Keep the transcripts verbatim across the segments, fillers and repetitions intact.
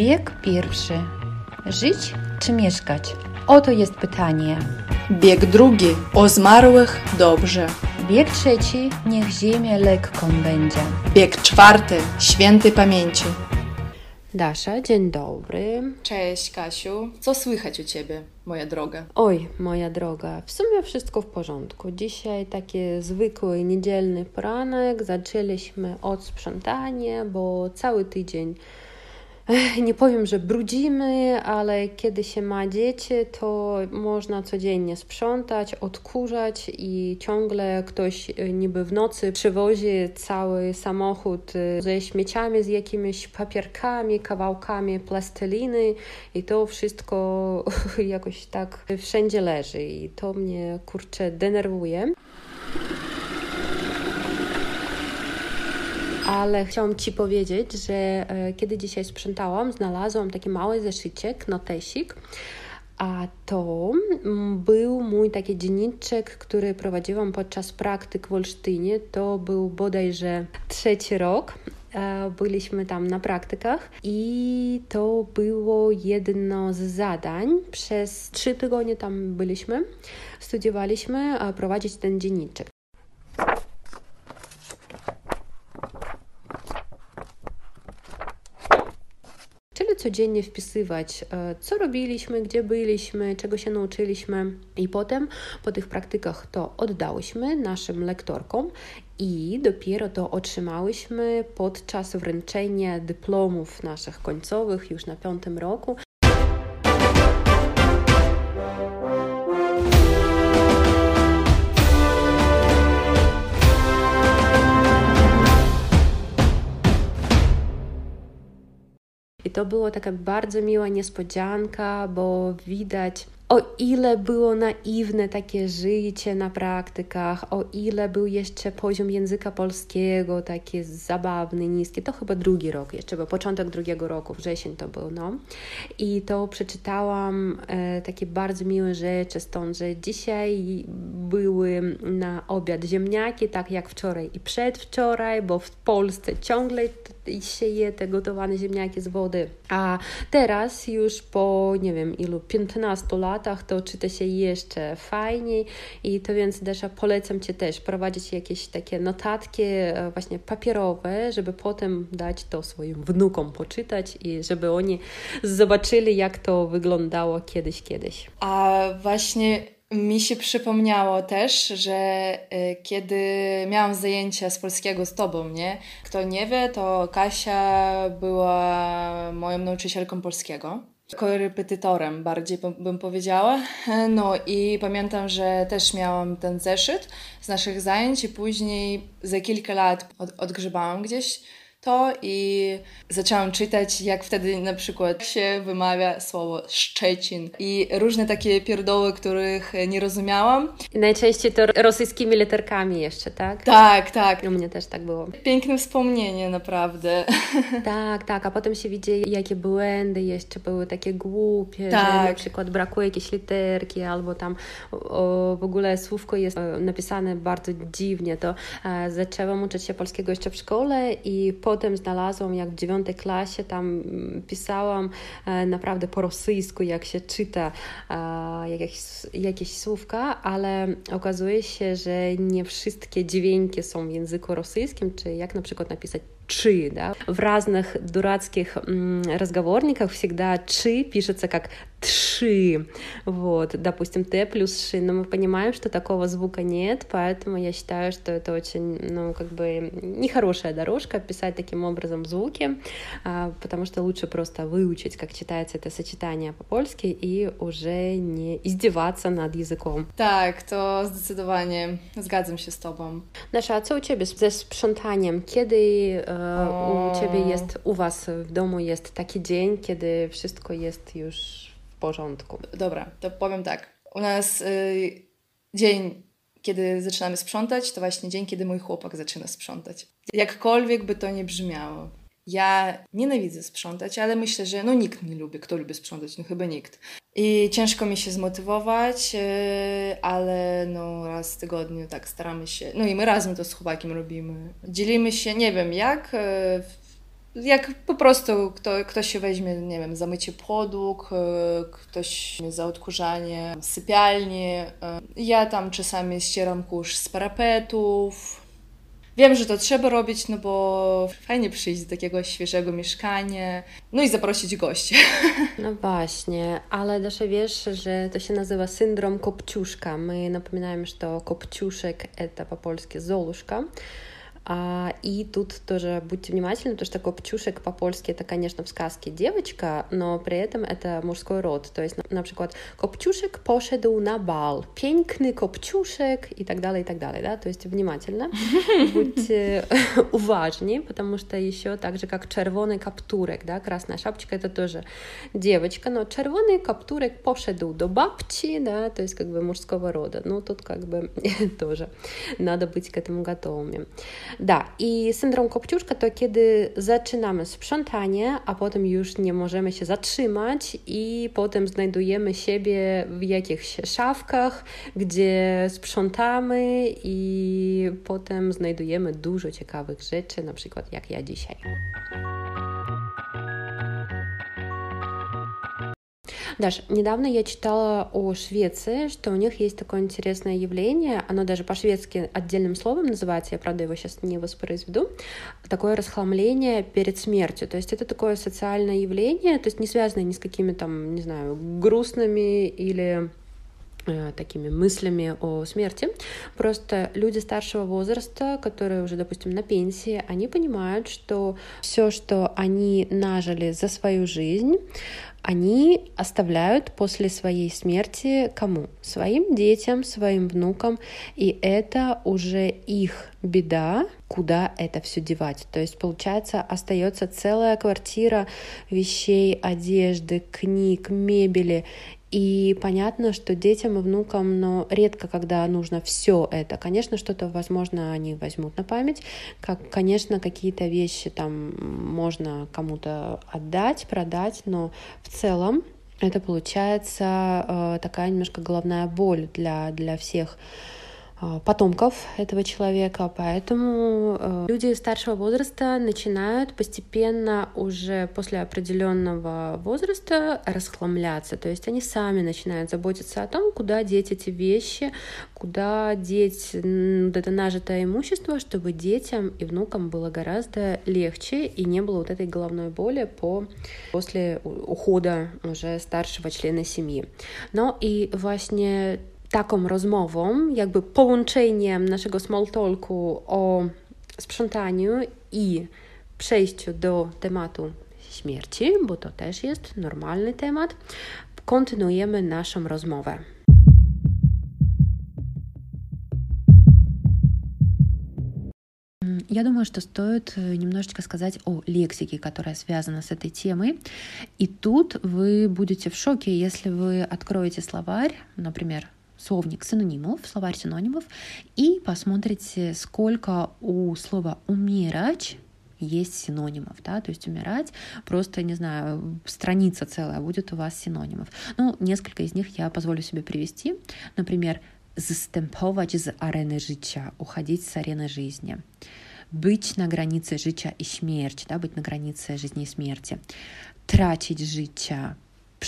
Bieg pierwszy. Żyć czy mieszkać? Oto jest pytanie. Bieg drugi. O zmarłych dobrze. Bieg trzeci. Niech ziemia lekką będzie. Bieg czwarty. Świętej pamięci. Dasza, dzień dobry. Cześć Kasiu. Co słychać u Ciebie, moja droga? Oj, moja droga, w sumie wszystko w porządku. Dzisiaj taki zwykły, niedzielny poranek. Zaczęliśmy od sprzątania, bo cały tydzień nie powiem, że brudzimy, ale kiedy się ma dzieci, to można codziennie sprzątać, odkurzać i ciągle ktoś niby w nocy przywozi cały samochód ze śmieciami, z jakimiś papierkami, kawałkami plasteliny i to wszystko jakoś tak wszędzie leży i to mnie, kurczę, denerwuje. Ale chciałam Ci powiedzieć, że e, kiedy dzisiaj sprzątałam, znalazłam taki mały zeszyciek, notesik, a to był mój taki dzienniczek, który prowadziłam podczas praktyk w Olsztynie. To był bodajże trzeci rok. Byliśmy tam na praktykach i to było jedno z zadań. Przez trzy tygodnie tam byliśmy, studiowaliśmy prowadzić ten dzienniczek. Codziennie wpisywać, co robiliśmy, gdzie byliśmy, czego się nauczyliśmy i potem po tych praktykach to oddałyśmy naszym lektorkom i dopiero to otrzymałyśmy podczas wręczenia dyplomów naszych końcowych już na piątym roku. I to była taka bardzo miła niespodzianka, bo widać, o ile było naiwne takie życie na praktykach, o ile był jeszcze poziom języka polskiego taki zabawny, niski. To chyba drugi rok jeszcze, bo początek drugiego roku, wrzesień to był, no. I to przeczytałam e, takie bardzo miłe rzeczy, stąd, że dzisiaj były na obiad ziemniaki, tak jak wczoraj i przedwczoraj, bo w Polsce ciągle się je te gotowane ziemniaki z wody. A teraz już po, nie wiem, ilu, piętnastu lat, to czyta się jeszcze fajniej i to więc też polecam Cię też prowadzić jakieś takie notatki właśnie papierowe, żeby potem dać to swoim wnukom poczytać i żeby oni zobaczyli, jak to wyglądało kiedyś, kiedyś. A właśnie mi się przypomniało też, że kiedy miałam zajęcia z polskiego z Tobą, nie? Kto nie wie, to Kasia była moją nauczycielką polskiego. Korepetytorem bardziej bym powiedziała. No i pamiętam, że też miałam ten zeszyt z naszych zajęć i później za kilka lat od, odgrzebałam gdzieś to i zaczęłam czytać, jak wtedy na przykład się wymawia słowo Szczecin i różne takie pierdoły, których nie rozumiałam. I najczęściej to rosyjskimi literkami jeszcze, tak? Tak, tak. U mnie też tak było. Piękne wspomnienie, naprawdę. Tak, tak, a potem się widzi, jakie błędy jeszcze były takie głupie, tak. Że na przykład brakuje jakiejś literki albo tam o, w ogóle słówko jest napisane bardzo dziwnie. To e, zaczęłam uczyć się polskiego jeszcze w szkole i po Potem znalazłam, jak w dziewiątej klasie tam pisałam e, naprawdę po rosyjsku, jak się czyta e, jakieś, jakieś słówka, ale okazuje się, że nie wszystkie dźwięki są w języku rosyjskim, czy jak na przykład napisać czy, да? W разных дурацких м, разговорниках всегда чи пишется как тши, вот, допустим, т плюс ши, но мы понимаем, что такого звука нет, поэтому я считаю, что это очень, ну, как бы нехорошая дорожка писать таким образом звуки, а, потому что лучше просто выучить, как читается это сочетание по-польски и уже не издеваться над языком. Так, то zdecydowanie zgadzam się z Tobą. Nasza, a co u Ciebie ze sprzątaniem? Kiedy O. u Ciebie jest, u Was w domu jest taki dzień, kiedy wszystko jest już w porządku? Dobra, to powiem tak. U nas y, dzień, kiedy zaczynamy sprzątać, to właśnie dzień, kiedy mój chłopak zaczyna sprzątać. Jakkolwiek by to nie brzmiało. Ja nienawidzę sprzątać, ale myślę, że no nikt nie lubi. Kto lubi sprzątać? No chyba nikt. I ciężko mi się zmotywować, yy, ale no raz w tygodniu tak staramy się. No i my razem to z chłopakiem robimy. Dzielimy się, nie wiem jak, yy, Jak po prostu kto, ktoś się weźmie, nie wiem, za mycie podłóg, ktoś za odkurzanie sypialni. Ja tam czasami ścieram kurz z parapetów. Wiem, że to trzeba robić, no bo fajnie przyjść do takiego świeżego mieszkania, no i zaprosić gości. No właśnie, ale też wiesz, że to się nazywa syndrom kopciuszka. My napominamy, że to kopciuszek to po polsku Zoluszka. А, и тут тоже будьте внимательны, потому что копчушек по-польски это, конечно, в сказке девочка, но при этом это мужской род. То есть, например, копчушек пошеду на бал, пенькный копчушек и так далее, и так далее. Да? То есть внимательно, будьте уважнее, потому что еще так же, как червоный каптурек, да, красная шапочка, это тоже девочка, но червоный каптурек пошеду до бабчи, да, то есть как бы мужского рода. Ну, тут как бы тоже надо быть к этому готовыми. Da, i syndrom kopciuszka to kiedy zaczynamy sprzątanie, a potem już nie możemy się zatrzymać i potem znajdujemy siebie w jakichś szafkach, gdzie sprzątamy i potem znajdujemy dużo ciekawych rzeczy, na przykład jak ja dzisiaj. Даш, недавно я читала о Швеции, что у них есть такое интересное явление, оно даже по-шведски отдельным словом называется, я, правда, его сейчас не воспроизведу, такое расхламление перед смертью, то есть это такое социальное явление, то есть не связанное ни с какими там, не знаю, грустными или... такими мыслями о смерти. Просто люди старшего возраста, которые уже, допустим, на пенсии, они понимают, что все, что они нажили за свою жизнь, они оставляют после своей смерти кому? Своим детям, своим внукам, и это уже их беда, куда это все девать. То есть, получается, остается целая квартира вещей, одежды, книг, мебели. И понятно, что детям и внукам, но редко, когда нужно все это. Конечно, что-то, возможно, они возьмут на память. Как, конечно, какие-то вещи там можно кому-то отдать, продать, но в целом это получается такая немножко головная боль для, для всех потомков этого человека, поэтому люди старшего возраста начинают постепенно уже после определенного возраста расхламляться, то есть они сами начинают заботиться о том, куда деть эти вещи, куда деть вот это нажитое имущество, чтобы детям и внукам было гораздо легче и не было вот этой головной боли по, после ухода уже старшего члена семьи. Но и właśnie taką rozmową, jakby połączeniem naszego small talku o sprzątaniu i przejściu do tematu śmierci, bo to też jest normalny temat, kontynuujemy naszą rozmowę. Я думаю, что стоит немножечко сказать о лексике, которая связана с этой темой. И тут вы будете в шоке, если вы откроете словарь, например, словник синонимов, словарь синонимов, и посмотрите, сколько у слова «умирать» есть синонимов, да, то есть «умирать» просто, не знаю, страница целая будет у вас синонимов. Ну, несколько из них я позволю себе привести, например, «застępować z areny życia», «уходить с арены жизни», «быть на границе życia и śmierci», да, «быть на границе жизни и смерти», «тратить życia»,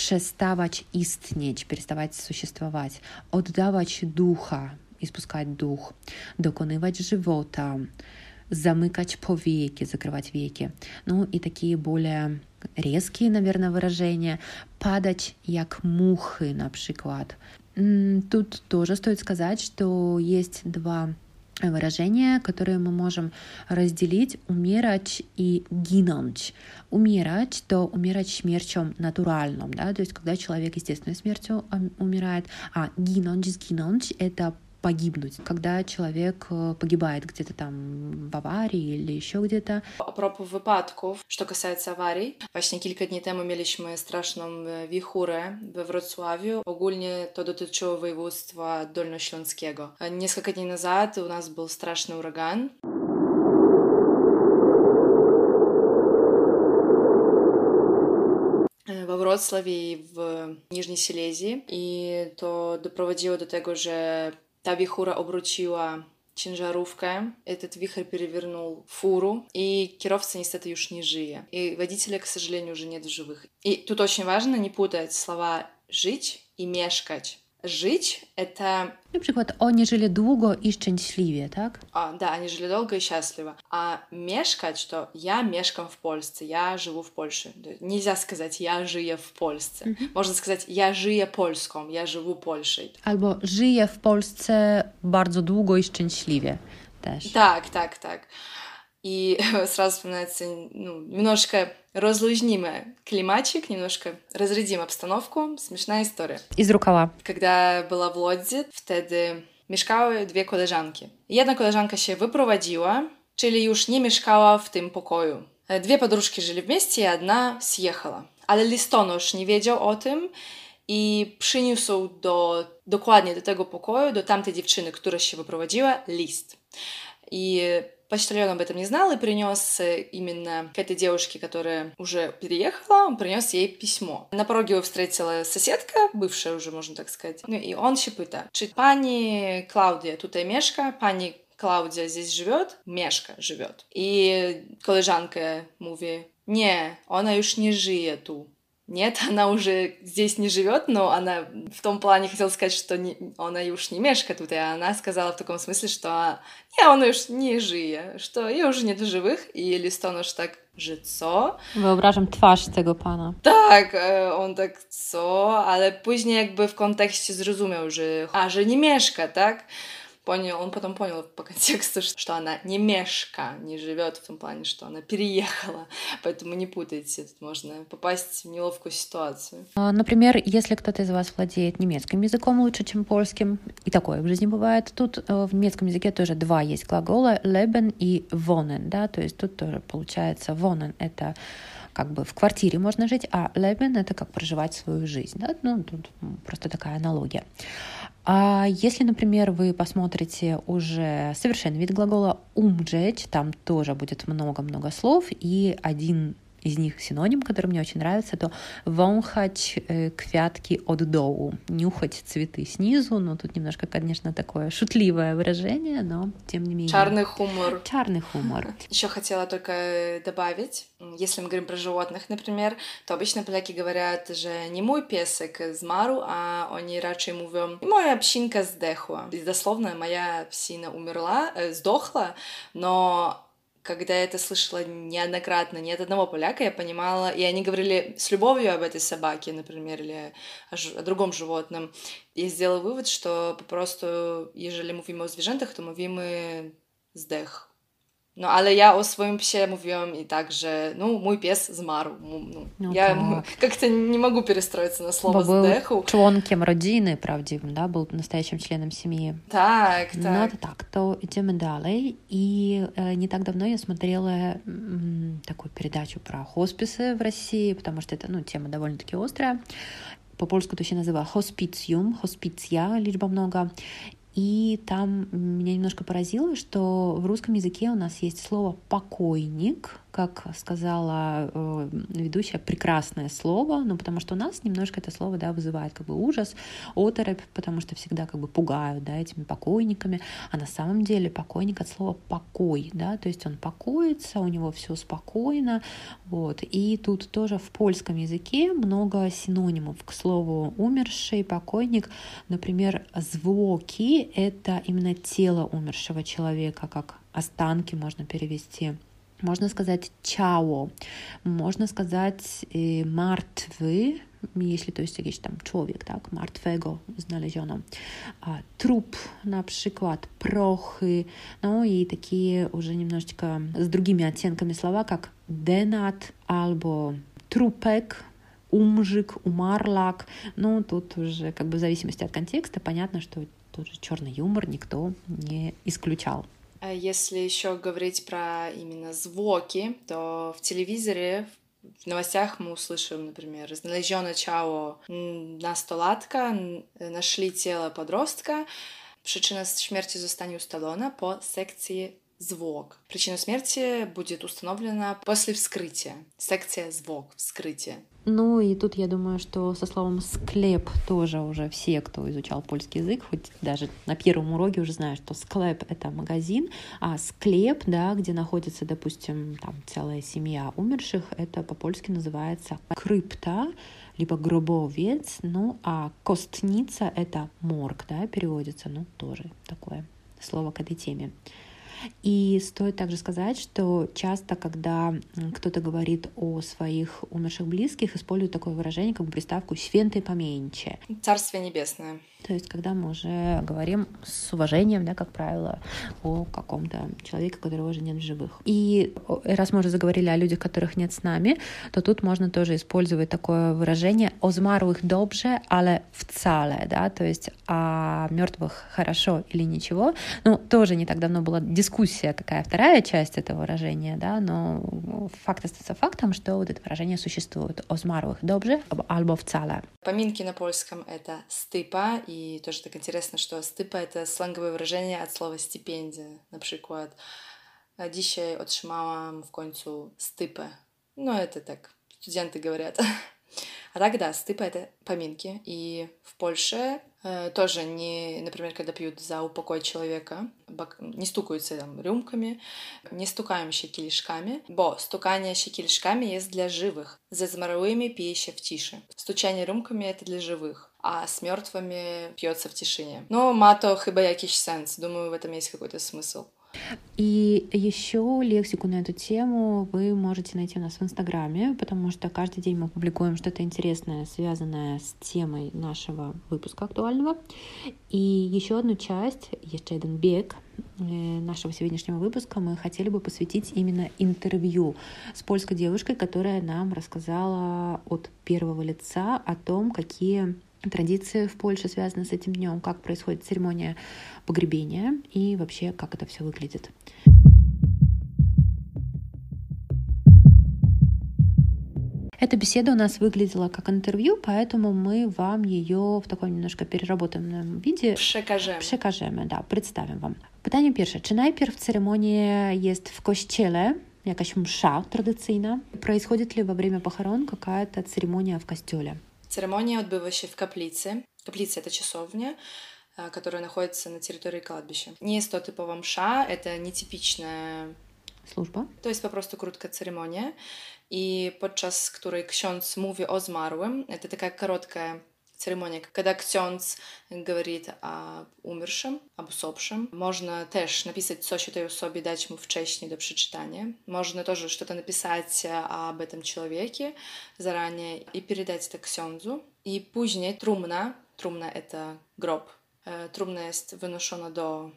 przestawać istnieć, переставать существовать, oddawać ducha, испускать дух, dokonywać żywota, zamykać powieki, закрывать веки, ну и такие более резкие, наверное, выражения, падать як мухи, на przykład. Тут тоже стоит сказать, что есть два выражения, которые мы можем разделить «умирать» и «гинуть». «Умирать» — то «умирать смертью натуральным», да, то есть когда человек естественной смертью умирает, а «гинуть», «сгинуть» — это погибнуть, когда человек погибает где-то там в аварии или еще где-то. A propos wypadków, что касается аварий, właśnie kilka dni temu mieliśmy straszną wichurę we Wrocławiu. Ogólnie to dotyczyło województwa dolnośląskiego. Несколько дней назад у нас был страшный ураган. Во Wrocławiu i w Niżnej Silesii. I to doprowadziło do tego, że ta wichura obróciła ciężarówkę, этот вихрь перевернул фуру, и kierowca niestety już nie żyje. И водителя, к сожалению, уже нет в живых. И тут очень важно не путать слова «жить» и «мешкать». Żyć to... Na przykład oni żyli długo i szczęśliwie, tak? A, da, oni żyli długo i szczęśliwie. A mieszkać to ja mieszkam w Polsce, ja żyję w Polsce. Nie można сказать ja żyję w Polsce. Mhm. Można сказать ja żyję Polską, ja żyję Polską. Albo żyję w Polsce bardzo długo i szczęśliwie też. Tak, tak, tak. I сразу становится, ну, немножко разлузним климатик, немножко разрядим обстановку. Смешная история. Из рукава. Когда была в Лодзе, wtedy mieszkały dwie koleżanki. Jedna koleżanka się wyprowadziła, czyli już nie mieszkała w tym pokoju. Dwie poduszki żyli w mieście, i jedna zjechała. Ale listonosz nie wiedział o tym i przyniósł do, dokładnie do tego pokoju, do tamtej dziewczyny, która się wyprowadziła, list. I почтальон об этом не знал и принес именно к этой девушке, которая уже переехала, он принес ей письмо. На пороге его встретила соседка, бывшая уже, можно так сказать, ну и он się pyta, czy pani Klaudia tutaj mieszka, pani Klaudia здесь живет, mieszka, живет. И koleżanka mówi, nie, ona już nie żyje tu. Нет, она уже здесь не живет, но она в том плане хотела сказать, что не, она уж не мешка тут, и она сказала в таком смысле, что не, она уж не жие, что ее уже нет в живых, и Листон уж так że co? Wyobrażam twarz tego pana. Tak, on tak co, ale później jakby w kontekście zrozumiał, że a, że nie mieszka, tak? Понял, он потом понял по контексту, что она не мешка, не живет в том плане, что она переехала. Поэтому не путайте, тут можно попасть в неловкую ситуацию. Например, если кто-то из вас владеет немецким языком лучше, чем польским, и такое в жизни бывает, тут в немецком языке тоже два есть глагола leben и wohnen, да, то есть тут тоже получается wohnen — это как бы в квартире можно жить, а leben — это как проживать свою жизнь, да, ну тут просто такая аналогия. А если, например, вы посмотрите уже совершенно вид глагола «умжечь», там тоже будет много-много слов, и один из них синоним, который мне очень нравится, это «вонхать квятки от доу», «нюхать цветы снизу», ну, тут немножко, конечно, такое шутливое выражение, но тем не менее. Чарный хумор. Чарный хумор. Еще хотела только добавить, если мы говорим про животных, например, то обычно поляки говорят же не мой песок змару, а они раньше мовят «моя псинка сдохла». И дословно «моя псина умерла», э, «сдохла», но... Когда я это слышала неоднократно, ни от одного поляка, я понимала, и они говорили с любовью об этой собаке, например, или о, ж... о другом животном. Я сделала вывод, что попросту, ежели mówimy o zwierzętach, to mówimy zdech. No ale ja o swoim psie mówiłam i tak, że no mój pies zmarł. No, no ja tak. Как-то не могу перестроиться на слово zdechł. Był członkiem rodziny prawdziwym, да? Był настоящим членом семьи. Так, так. No to tak, to idziemy dalej. I e, не так давно я смотрела м, такую передачу про хосписы в России, потому что это, ну, тема довольно-таки острая. По-польски то się nazywa hospicjum, hospicja, liczba mnoga. И там меня немножко поразило, что в русском языке у нас есть слово «покойник», как сказала э, ведущая, прекрасное слово, ну, потому что у нас немножко это слово, да, вызывает как бы ужас, оторопь, потому что всегда как бы пугают, да, этими покойниками, а на самом деле покойник от слова «покой», да, то есть он покоится, у него все спокойно, вот, и тут тоже в польском языке много синонимов к слову «умерший», «покойник», например, «звоки» — это именно тело умершего человека, как останки можно перевести. Можно сказать «чао», можно сказать «мартвы», если то есть jakiś там człowiek, так, martwego znaleziono, а, труп, на przykład, prochy, ну и такие уже немножечко с другими оттенками слова, как «денат», albo «трупек», «умжик», «умарлак». Ну, тут уже как бы в зависимости от контекста понятно, что тоже черный юмор никто не исключал. Если еще говорить про именно звуки, то в телевизоре, в новостях мы услышим, например, «Знайдено чао nastolatka, нашли тело подростка, причина смерти zostanie ustalona по секции звук». Причина смерти будет установлена после вскрытия. Секция звук, вскрытие. Ну и тут я думаю, что со словом «склеп» тоже уже все, кто изучал польский язык, хоть даже на первом уроке уже знают, что «склеп» — это магазин, а «склеп», да, где находится, допустим, там целая семья умерших, это по-польски называется «крыпта», либо «гробовец», ну а «костница» — это «морг», да, переводится, ну тоже такое слово к этой теме. И стоит также сказать, что часто, когда кто-то говорит о своих умерших близких, используют такое выражение, как приставку «święty pamięci». Царствие небесное. То есть, когда мы уже говорим с уважением, да, как правило, о каком-то человеке, которого уже нет в живых. И раз мы уже заговорили о людях, которых нет с нами, то тут можно тоже использовать такое выражение «о zmarłych dobrze, ale wcale», да, то есть «о мертвых хорошо или ничего». Ну, тоже не так давно была дискуссия, Дискуссия, какая вторая часть этого выражения, да, но факт остается фактом, что вот это выражение существует. О zmarłych dobrze, albo wcale. Поминки на польском — это стыпа, и тоже так интересно, что стыпа — это сленговое выражение от слова стипендия. Например, «Dzisiaj otrzymałam w końcu stypę». Ну, это так, студенты говорят. А так, да, стыпа — это поминки. И в Польше э, тоже не, например, когда пьют за упокой человека, бак, не стукаются там рюмками, не стукаем się kieliszkami, bo stukanie się kieliszkami jest dla żywych. Ze zmarłymi pije się w ciszy. Стучanie рюмками — это для живых, а с мертвыми пьется в тишине. Ну, ma to chyba jakiś sens. Думаю, в этом есть какой-то смысл. И еще лексику на эту тему вы можете найти у нас в Инстаграме, потому что каждый день мы публикуем что-то интересное, связанное с темой нашего выпуска актуального. И еще одну часть, еще один бег нашего сегодняшнего выпуска мы хотели бы посвятить именно интервью с польской девушкой, которая нам рассказала от первого лица о том, какие традиции в Польше связаны с этим днем, как происходит церемония погребения и вообще как это все выглядит. Эта беседа у нас выглядела как интервью, поэтому мы вам ее в таком немножко переработанном виде przekażemy. przekażemy, да, представим вам. Pytanie pierwsze. Czy najpierw ceremonia jest w kościele? Jakaś msza tradycyjna? Происходит ли во время похорон какая-то церемония в костеле? Церемония отбыва się w kaplicy. Kaplica — это часовня, которая находится на территории кладбища. Не jest to typowa msza, это нетипичная служба. To jest po prostu krótka ceremonia, i podczas której ksiądz mówi o zmarłym. Это такая короткая ceremonia, когда ksiądz говорит o umierszym, o usopszym. Można też napisać coś o tej osobie, dać mu wcześniej do przeczytania. Można też что-то napisać o tym człowieku zaранее i передать to ksiądzu. I później trumna, trumna to grob. Trumna jest wynoszona do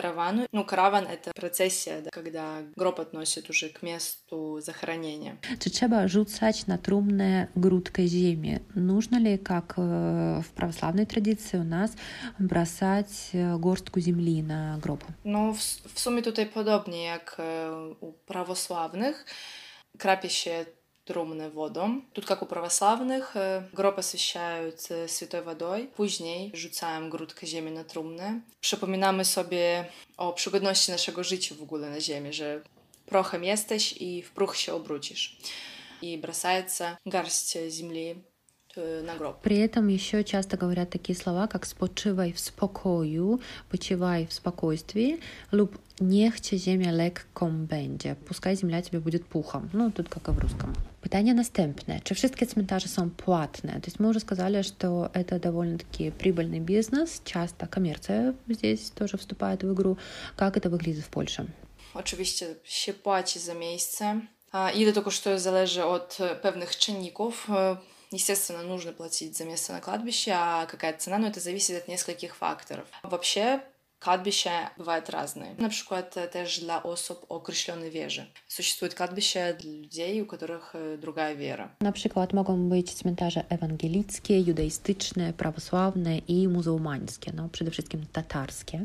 каравану. Ну, караван — это процессия, да, когда гроб относят уже к месту захоронения. Czy trzeba rzucać na trumnę grudkę ziemi? Нужно ли, как в православной традиции у нас, бросать горстку земли на гроб? No, w, w sumie tutaj podobnie jak u prawosławnych, krapie się trumnę wodą. Тут, как у православных, гроб освещают святой водой. Później rzucają grudkę ziemi na trumnę. Przypominamy sobie o przygodności naszego życia w ogóle na ziemi, że prochem jesteś i w próch się obrócisz. I бросается garść ziemi на гроб. При этом еще часто говорят такие слова, как «спочивай в спокою», «почивай в спокойствии» lub «niech cię ziemia lekką będzie», «пускай земля тебе будет пухом». Ну, тут как и в русском. Pytanie następne. Czy wszystkie cmentarze są płatne? То есть мы уже сказали, что это довольно-таки прибыльный бизнес, часто коммерция здесь тоже вступает в игру. Как это выглядит в Польше? Oczywiście się płaci za miejsce. Ile tylko to zależy od pewnych czynników. Естественно, нужно платить за место на кладбище, а какая цена, но это зависит от нескольких факторов. Вообще, кладбища бывают разные. Например, тоже для особ окрещенной веры. Существует кладбище для людей, у которых другая вера. Например, могут быть цментажи евангелицкие, юдаистичные, православные и мусульманские, но, прежде всего, татарские.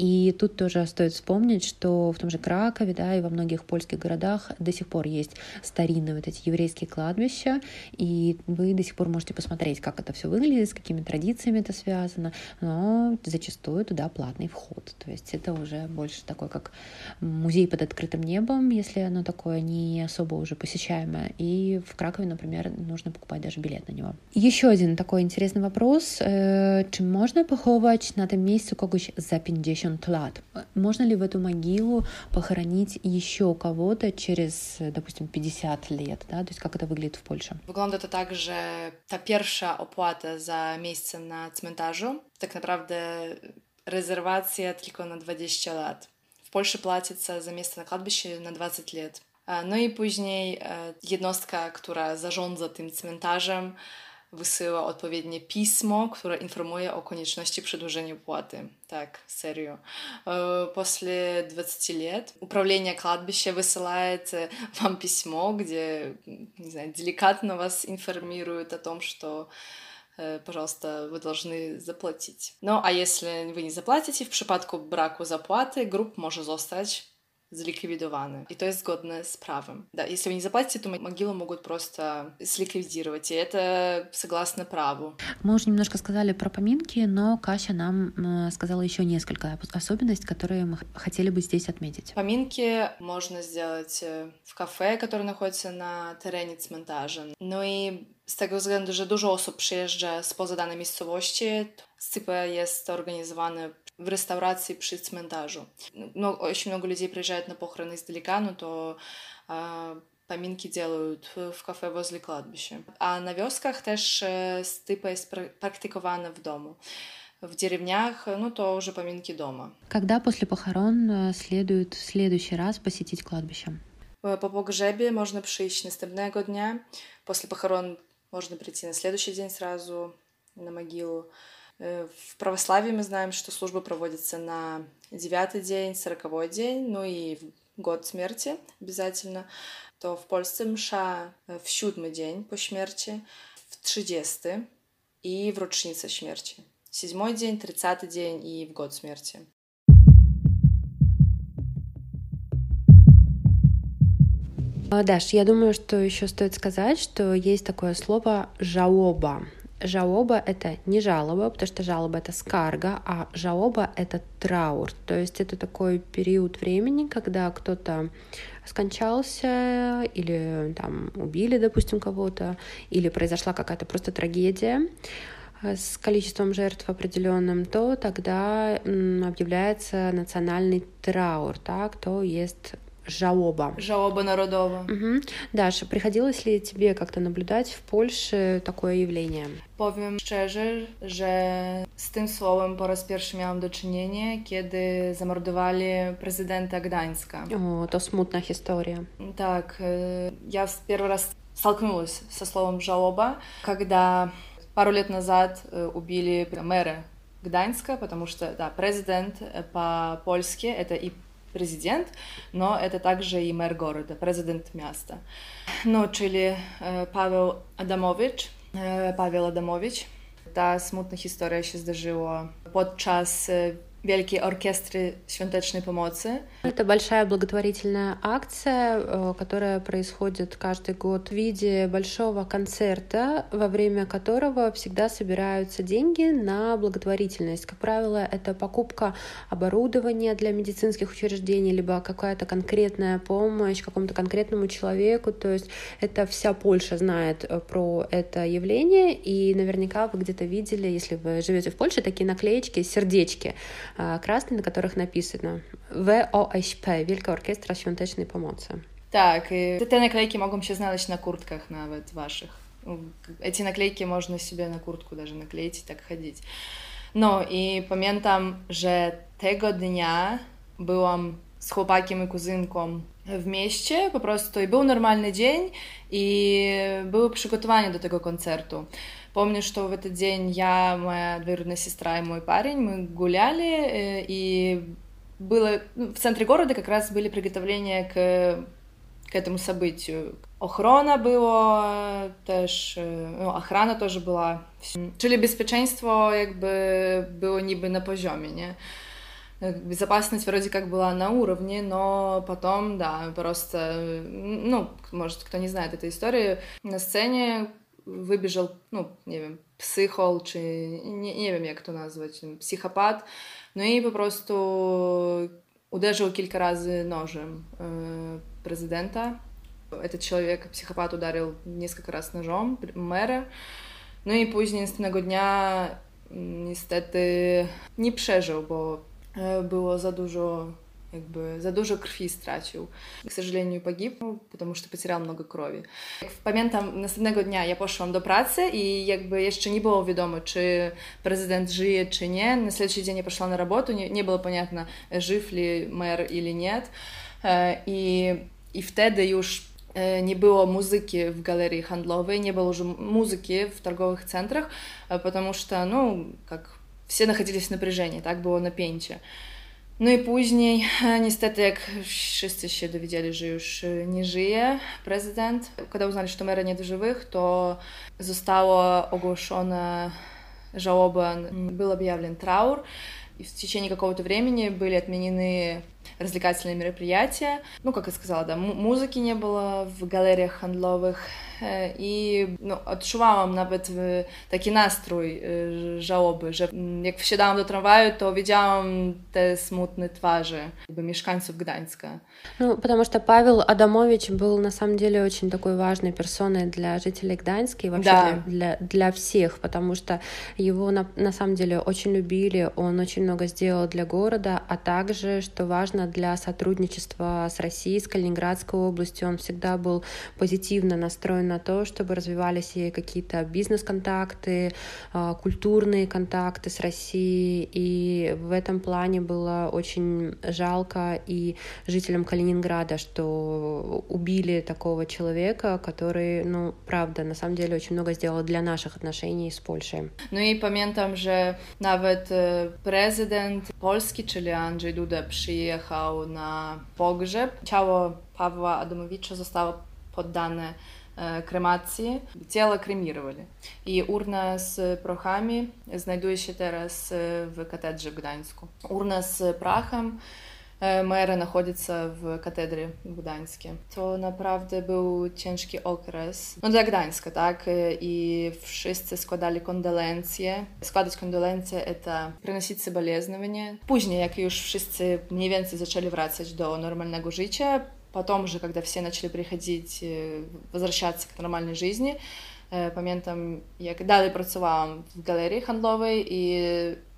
И тут тоже стоит вспомнить, что в том же Кракове, да, и во многих польских городах до сих пор есть старинные вот эти еврейские кладбища, и вы до сих пор можете посмотреть, как это все выглядит, с какими традициями это связано, но зачастую туда платный вход, то есть это уже больше такой, как музей под открытым небом, если оно такое не особо уже посещаемое, и в Кракове, например, нужно покупать даже билет на него. Еще один такой интересный вопрос, czy można pochować na tym miejscu kogoś za pięćdziesiąt lat? Można li w эту могилу похоронить еще кого-то через, допустим, pięćdziesiąt lat? Да? То есть как это выглядит в Польше? Wygląda to tak, że ta pierwsza opłata za miejsce na cmentarzu, tak naprawdę rezerwacja tylko na dwadzieścia lat. W Polsce płaci się za miejsce na kładbiście na dwadzieścia lat. No i później jednostka, która zarządza tym cmentarzem, wysyła odpowiednie pismo, które informuje o konieczności przedłużenia opłaty. Tak, serio. Po dwudziestu lat uprawienie kładbiska wysyła wam pismo, gdzie, nie wiem, delikatnie was informuje o tym, że пожалуйста, вы должны заплатить. No a jeśli wy nie zapłacicie, w przypadku braku zapłaty grób może zostać zlikwidowany. I to jest zgodne z prawem. Да, если вы не заплатите, то могилу могут просто сликвидировать, и это согласно праву. Мы уже немножко сказали про поминки, но Катя нам сказала еще несколько особенностей, которые мы хотели бы здесь отметить. Поминки можно сделать в кафе, которое находится на территории цментажа. Ну и z tego względu, że dużo osób przyjeżdża spoza danej miejscowości, sypa jest organizowane w restauracji przy cmentarzu. No, очень много людей приезжают на похороны издалека, но то э, поминки делают w kafe возле кладбища. A na wioskach też stypa jest praktykowana w domu. В деревнях, ну, то уже поминки дома. Когда после похорон следует в следующий раз посетить кладбище? Po pogrzebie można przyjść następnego dnia, после похорон можно прийти на следующий день сразу на могилу. В православии мы знаем, что служба проводится на девятый день, сороковой день, ну и в год смерти обязательно. То в Польсce msza w siódmy dzień po śmierci, w trzydziesty i w rocznicę śmierci. Siódmy dzień, trzydziesty dzień i w год śmierci. Даш, я думаю, что еще стоит сказать, что есть такое слово «жалоба». Жалоба — это не жалоба, потому что жалоба — это скарга, а жалоба — это траур. То есть это такой период времени, когда кто-то скончался или там убили, допустим, кого-то, или произошла какая-то просто трагедия с количеством жертв определенным, то тогда объявляется национальный траур, так, то есть жалоба. Жалоба народова. Угу. Даша, приходилось ли тебе как-то наблюдать в Польше такое явление? Powiem szczerze, że z tym słowem po raz pierwszy miałam do czynienia, kiedy zamordowali prezydenta Gdańska. O, to smutna historia. Tak, ja pierwszy raz zetknęłam się ze słowem żałoba, kiedy parę lat назад убили мэра Gdańska, потому что, да, президент по-польски это и prezydent, no to także i mer города, prezydent miasta. No, czyli Paweł Adamowicz, Paweł Adamowicz. Ta smutna historia się zdarzyła podczas Wielkiej Orkiestry Świątecznej Pomocy. Это большая благотворительная акция, которая происходит каждый год в виде большого концерта, во время которого всегда собираются деньги на благотворительность. Как правило, это покупка оборудования для медицинских учреждений, либо какая-то конкретная помощь какому-то конкретному человеку. То есть это вся Польша знает про это явление, и наверняка вы где-то видели, если вы живете в Польше, такие наклеечки, сердечки, красные, на которых написано W O S P, Wielka Orkiestra Świątecznej Pomocy. Tak, i te naklejki mogą się znaleźć na kurtkach nawet waszych. Эти наклейки можно себе на kurtku даже наклеить и так ходить. No i pamiętam, że tego dnia byłam z chłopakiem i kuzynką w mieście po prostu i był normalny dzień i były przygotowania do tego koncertu. Помню, что в этот день я, моя двоюродная сестра и мой парень, мы гуляли, и было в центре города как раз были приготовления к, к этому событию. Охрана была, теж, ну, охрана тоже была. Czyli bezpieczeństwo jakby było niby na poziomie, nie? безопасность вроде как была на уровне, но потом, да, просто, ну, может, кто не знает этой истории, на сцене выбежал, ну, не знаю, psychol, czy nie, nie wiem jak to nazwać, psychopat, no i po prostu uderzył kilka razy nożem prezydenta. Ten człowiek, psychopat, uderzył kilka razy nożem mera, no i później następnego dnia niestety nie przeżył, bo było za dużo, jakby za dużo krwi stracił. К сожалению, погиб, потому что потерял много крови. Pamiętam, następnego dnia ja poszłam do pracy i jakby jeszcze nie było wiadomo, czy prezydent żyje, czy nie. Na следующий dzień ja poszłam na работу, nie, nie było понятно, żyw li mer ili nie. I, I wtedy już nie było muzyki w galerii handlowej, nie było już muzyki w targowych centrach, потому что, ну, как все находились в напряжении, tak, było napięcie. No i później, niestety, jak wszyscy się dowiedzieli, że już nie żyje prezydent, kiedy uznali, że mera nie do żywych, to została ogłoszona żałoba, był объявлен траур, и в течение какого-то времени были отменены развлекательные мероприятия. Ну, как я сказала, да, музыки не было в галереях handlowych i no, odczuwałam nawet taki nastrój żałoby, że jak wsiadałam do tramwaju, to widziałam te smutne twarze mieszkańców Gdańska. Ну, потому что Павел Адамович был на самом деле очень такой важной персоной для жителей Гданьска и вообще да. для, для, для всех, потому что его на, на самом деле очень любили, он очень много сделал для города, а также, что важно, для сотрудничества с Россией, с Калининградской областью. Он всегда был позитивно настроен на то, чтобы развивались и какие-то бизнес-контакты, культурные контакты с Россией. И в этом плане было очень жалко и жителям Калининграда, что убили такого человека, который, ну, правда, на самом деле очень много сделал для наших отношений с Польшей. Ну и памятам же, даже президент польский, czyli Andrzej Duda, przyjechał na pogrzeb. Ciało Pawła Adamowicza zostało poddane kremacji, ciało kremowali. I urna z prochami znajduje się teraz w katedrze w Gdańsku. Urna z prachem mera znajduje się w katedrze w Gdańsku. To naprawdę był ciężki okres, no, dla Gdańska, tak? I wszyscy składali kondolencje. Składać kondolencje to przynosić соболезнования. Później, jak już wszyscy mniej więcej zaczęli wracać do normalnego życia, потом же, когда все начали приходить, возвращаться к нормальной жизни, pamiętam, jak dalej pracowałam w galerii handlowej i,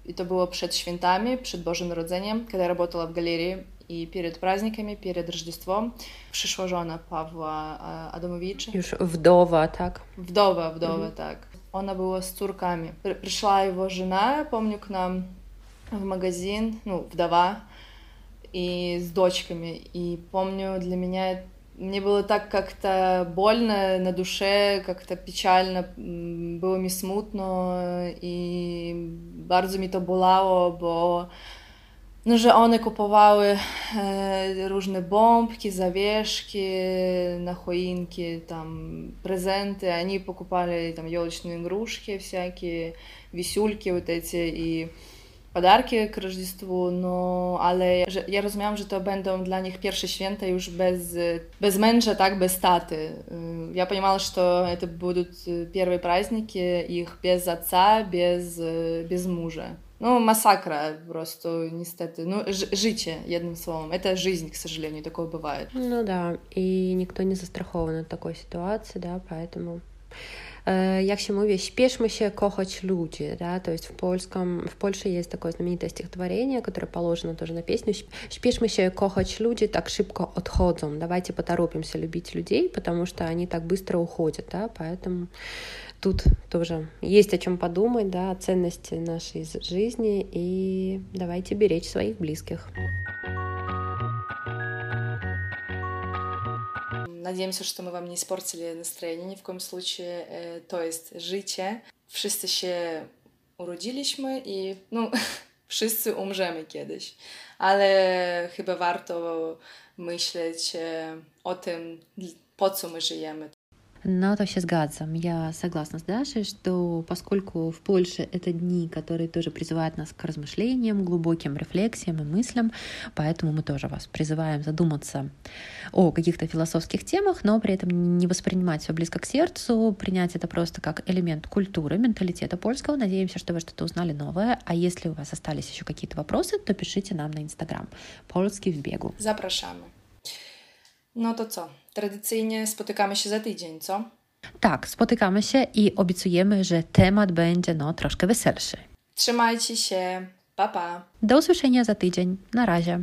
i to było przed świętami, przed Bożym Narodzeniem, kiedy работала w galerii i przed праздниками, przed Рождеством przyszła żona Pawła Adamowicza. Już wdowa, tak? Wdowa, wdowa, mhm. tak. Ona była z córkami. Przyszła jego żona, pamiętam, k nam w magazyn, no, wdowa, и с дочками. И помню, для меня, мне было так как-то больно на душе, как-то печально, было мне смутно, и bardzo mi to bolało, bo no, że one kupowały e, różne bombki, zawieszki na choinki, tam prezenty, они покупали там ёлочные игрушки всякие, висюльки вот эти и podarki k Rождеству, no ale że, ja rozumiałam, że to będą dla nich pierwsze święta już bez, bez męża, tak, bez taty. Ja понимала, что это будут первые праздники их без отца, без, без мужа. Ну, масакра просто, niestety. Ну, życie, jednym słowem. Это жизнь, к сожалению, такое бывает. Ну да, и никто не застрахован от такой ситуации, да, поэтому... Jak się mówi, śpieszmy się kochać ludzi, да, to jest w polskim, w Polsce jest takie znamienite stихотворение, które położono też na pieśnię. Śpieszmy się kochać ludzi, tak szybko odchodzą. Давайте поторопимся любить людей, потому что они так быстро уходят, да, поэтому тут тоже есть о чем подумать, да, о ценности нашей жизни и давайте беречь своих близких. Надеемся, что мы вам не испортили настроение ни в коем случае. То есть życie. Wszyscy się urodziliśmy i no, wszyscy umrzemy kiedyś. Ale chyba warto myśleć o tym, po co my żyjemy. Но то все сгадзам. Я согласна с Дашей, что поскольку в Польше это дни, которые тоже призывают нас к размышлениям, глубоким рефлексиям и мыслям, поэтому мы тоже вас призываем задуматься о каких-то философских темах, но при этом не воспринимать все близко к сердцу, принять это просто как элемент культуры, менталитета польского. Надеемся, что вы что-то узнали новое. А если у вас остались еще какие-то вопросы, то пишите нам на Instagram. Polski w biegu. Zapraszamy. No to co? Tradycyjnie spotykamy się za tydzień, co? Tak, spotykamy się i obiecujemy, że temat będzie no troszkę weselszy. Trzymajcie się. Pa, pa. Do usłyszenia za tydzień. Na razie.